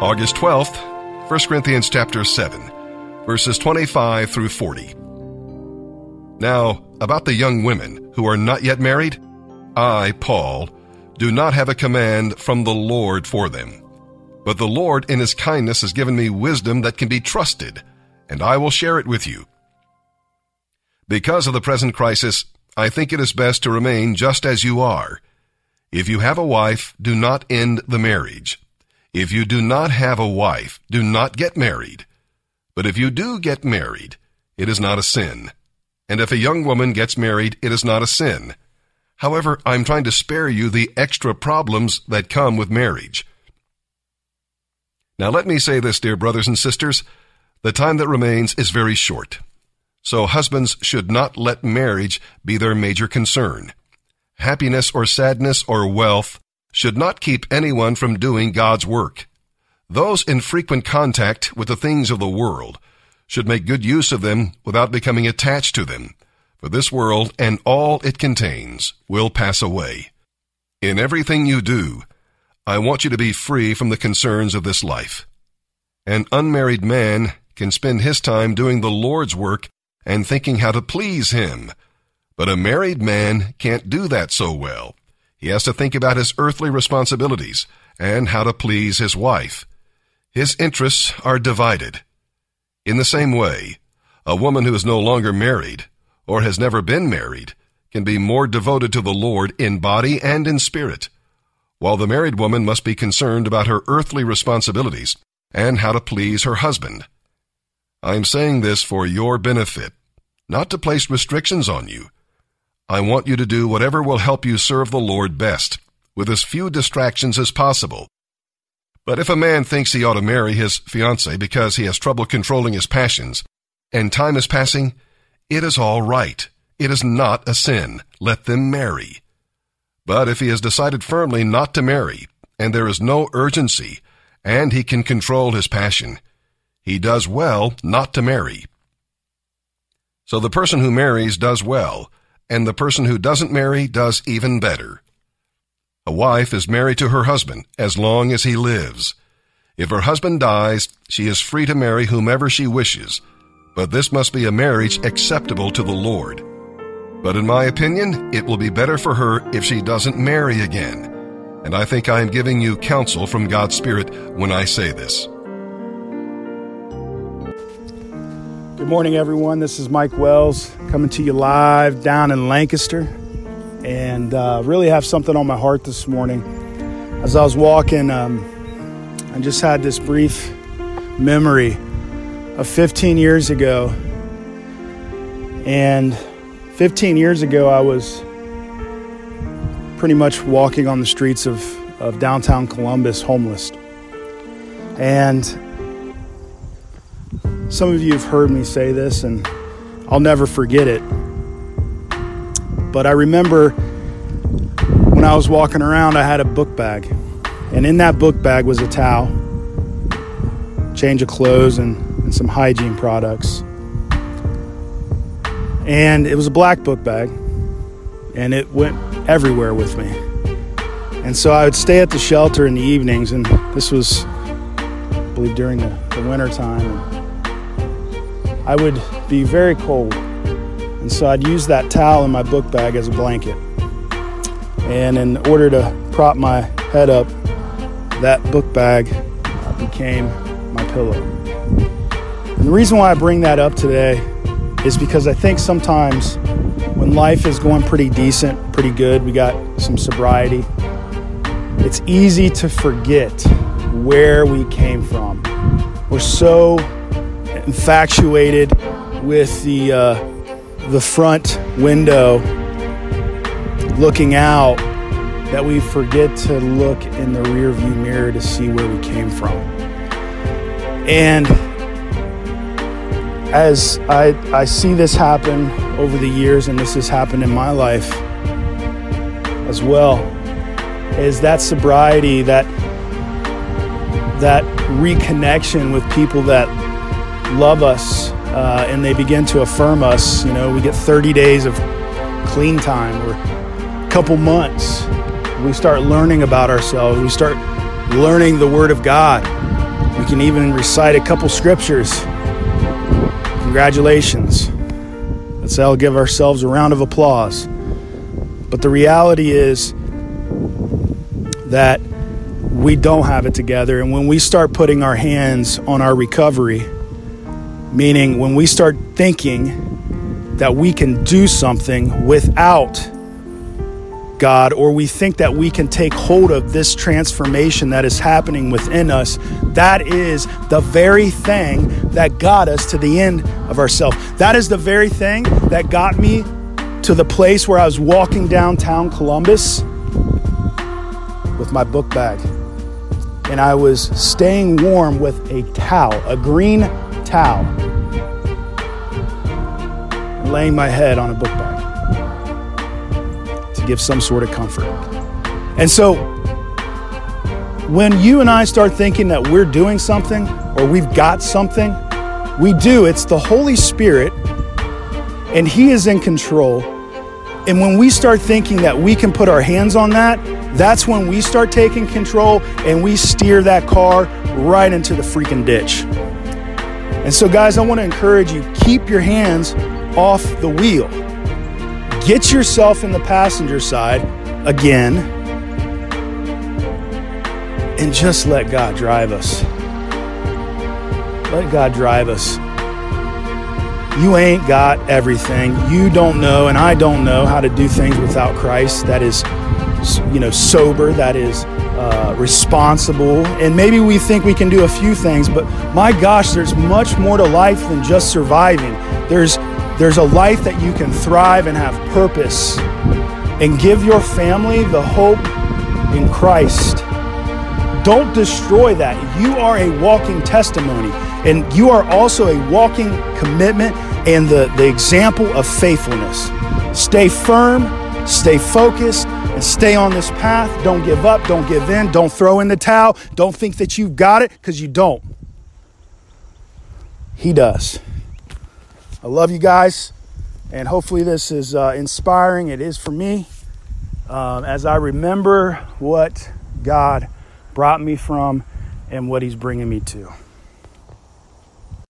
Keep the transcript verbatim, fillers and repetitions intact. August twelfth, First Corinthians chapter seven, verses twenty-five through forty. Now, about the young women who are not yet married, I, Paul, do not have a command from the Lord for them. But the Lord in his kindness has given me wisdom that can be trusted, and I will share it with you. Because of the present crisis, I think it is best to remain just as you are. If you have a wife, do not end the marriage. If you do not have a wife, do not get married. But if you do get married, it is not a sin. And if a young woman gets married, it is not a sin. However, I'm trying to spare you the extra problems that come with marriage. Now let me say this, dear brothers and sisters, the time that remains is very short. So husbands should not let marriage be their major concern. Happiness or sadness or wealth should not keep anyone from doing God's work. Those in frequent contact with the things of the world should make good use of them without becoming attached to them, for this world and all it contains will pass away. In everything you do, I want you to be free from the concerns of this life. An unmarried man can spend his time doing the Lord's work and thinking how to please him, but a married man can't do that so well. He has to think about his earthly responsibilities and how to please his wife. His interests are divided. In the same way, a woman who is no longer married or has never been married can be more devoted to the Lord in body and in spirit, while the married woman must be concerned about her earthly responsibilities and how to please her husband. I am saying this for your benefit, not to place restrictions on you. I want you to do whatever will help you serve the Lord best, with as few distractions as possible. But if a man thinks he ought to marry his fiancée because he has trouble controlling his passions, and time is passing, it is all right. It is not a sin. Let them marry. But if he has decided firmly not to marry, and there is no urgency, and he can control his passion, he does well not to marry. So the person who marries does well, and the person who doesn't marry does even better. A wife is married to her husband as long as he lives. If her husband dies, she is free to marry whomever she wishes, but this must be a marriage acceptable to the Lord. But in my opinion, it will be better for her if she doesn't marry again, and I think I am giving you counsel from God's Spirit when I say this. Good morning, everyone. This is Mike Wells coming to you live down in Lancaster, and uh, really have something on my heart this morning. As I was walking, um, I just had this brief memory of fifteen years ago, and fifteen years ago I was pretty much walking on the streets of, of downtown Columbus, homeless, and some of you have heard me say this, and I'll never forget it. But I remember when I was walking around, I had a book bag. And in that book bag was a towel, change of clothes, and, and some hygiene products. And it was a black book bag, and it went everywhere with me. And so I would stay at the shelter in the evenings, and this was, I believe, during the, the winter time. And I would be very cold, and so I'd use that towel in my book bag as a blanket. And in order to prop my head up, that book bag became my pillow. And the reason why I bring that up today is because I think sometimes when life is going pretty decent, pretty good, we got some sobriety, it's easy to forget where we came from. We're so infatuated with the uh, the front window looking out that we forget to look in the rearview mirror to see where we came from. And as I, I see this happen over the years, and this has happened in my life as well, is that sobriety, that that reconnection with people that love us, uh, and they begin to affirm us. You know, we get thirty days of clean time, or a couple months. We start learning about ourselves. We start learning the Word of God. We can even recite a couple scriptures. Congratulations. Let's all give ourselves a round of applause. But the reality is that we don't have it together. And when we start putting our hands on our recovery, meaning when we start thinking that we can do something without God, or we think that we can take hold of this transformation that is happening within us, that is the very thing that got us to the end of ourselves. That is the very thing that got me to the place where I was walking downtown Columbus with my book bag, and I was staying warm with a towel, a green towel, and laying my head on a book bag to give some sort of comfort. And so when you and I start thinking that we're doing something or we've got something, we do. It's the Holy Spirit, and He is in control. And when we start thinking that we can put our hands on that, that's when we start taking control and we steer that car right into the freaking ditch. And so, guys, I want to encourage you, keep your hands off the wheel. Get yourself in the passenger side again and just let God drive us. Let God drive us. You ain't got everything. You don't know, and I don't know how to do things without Christ. That is, you know, sober. That is uh, responsible. And maybe we think we can do a few things, but my gosh, there's much more to life than just surviving. There's there's a life that you can thrive and have purpose, and give your family the hope in Christ. Don't destroy that. You are a walking testimony. And you are also a walking commitment and the, the example of faithfulness. Stay firm, stay focused, and stay on this path. Don't give up, don't give in, don't throw in the towel. Don't think that you've got it, because you don't. He does. I love you guys, and hopefully this is uh, inspiring. It is for me, um, as I remember what God brought me from and what He's bringing me to.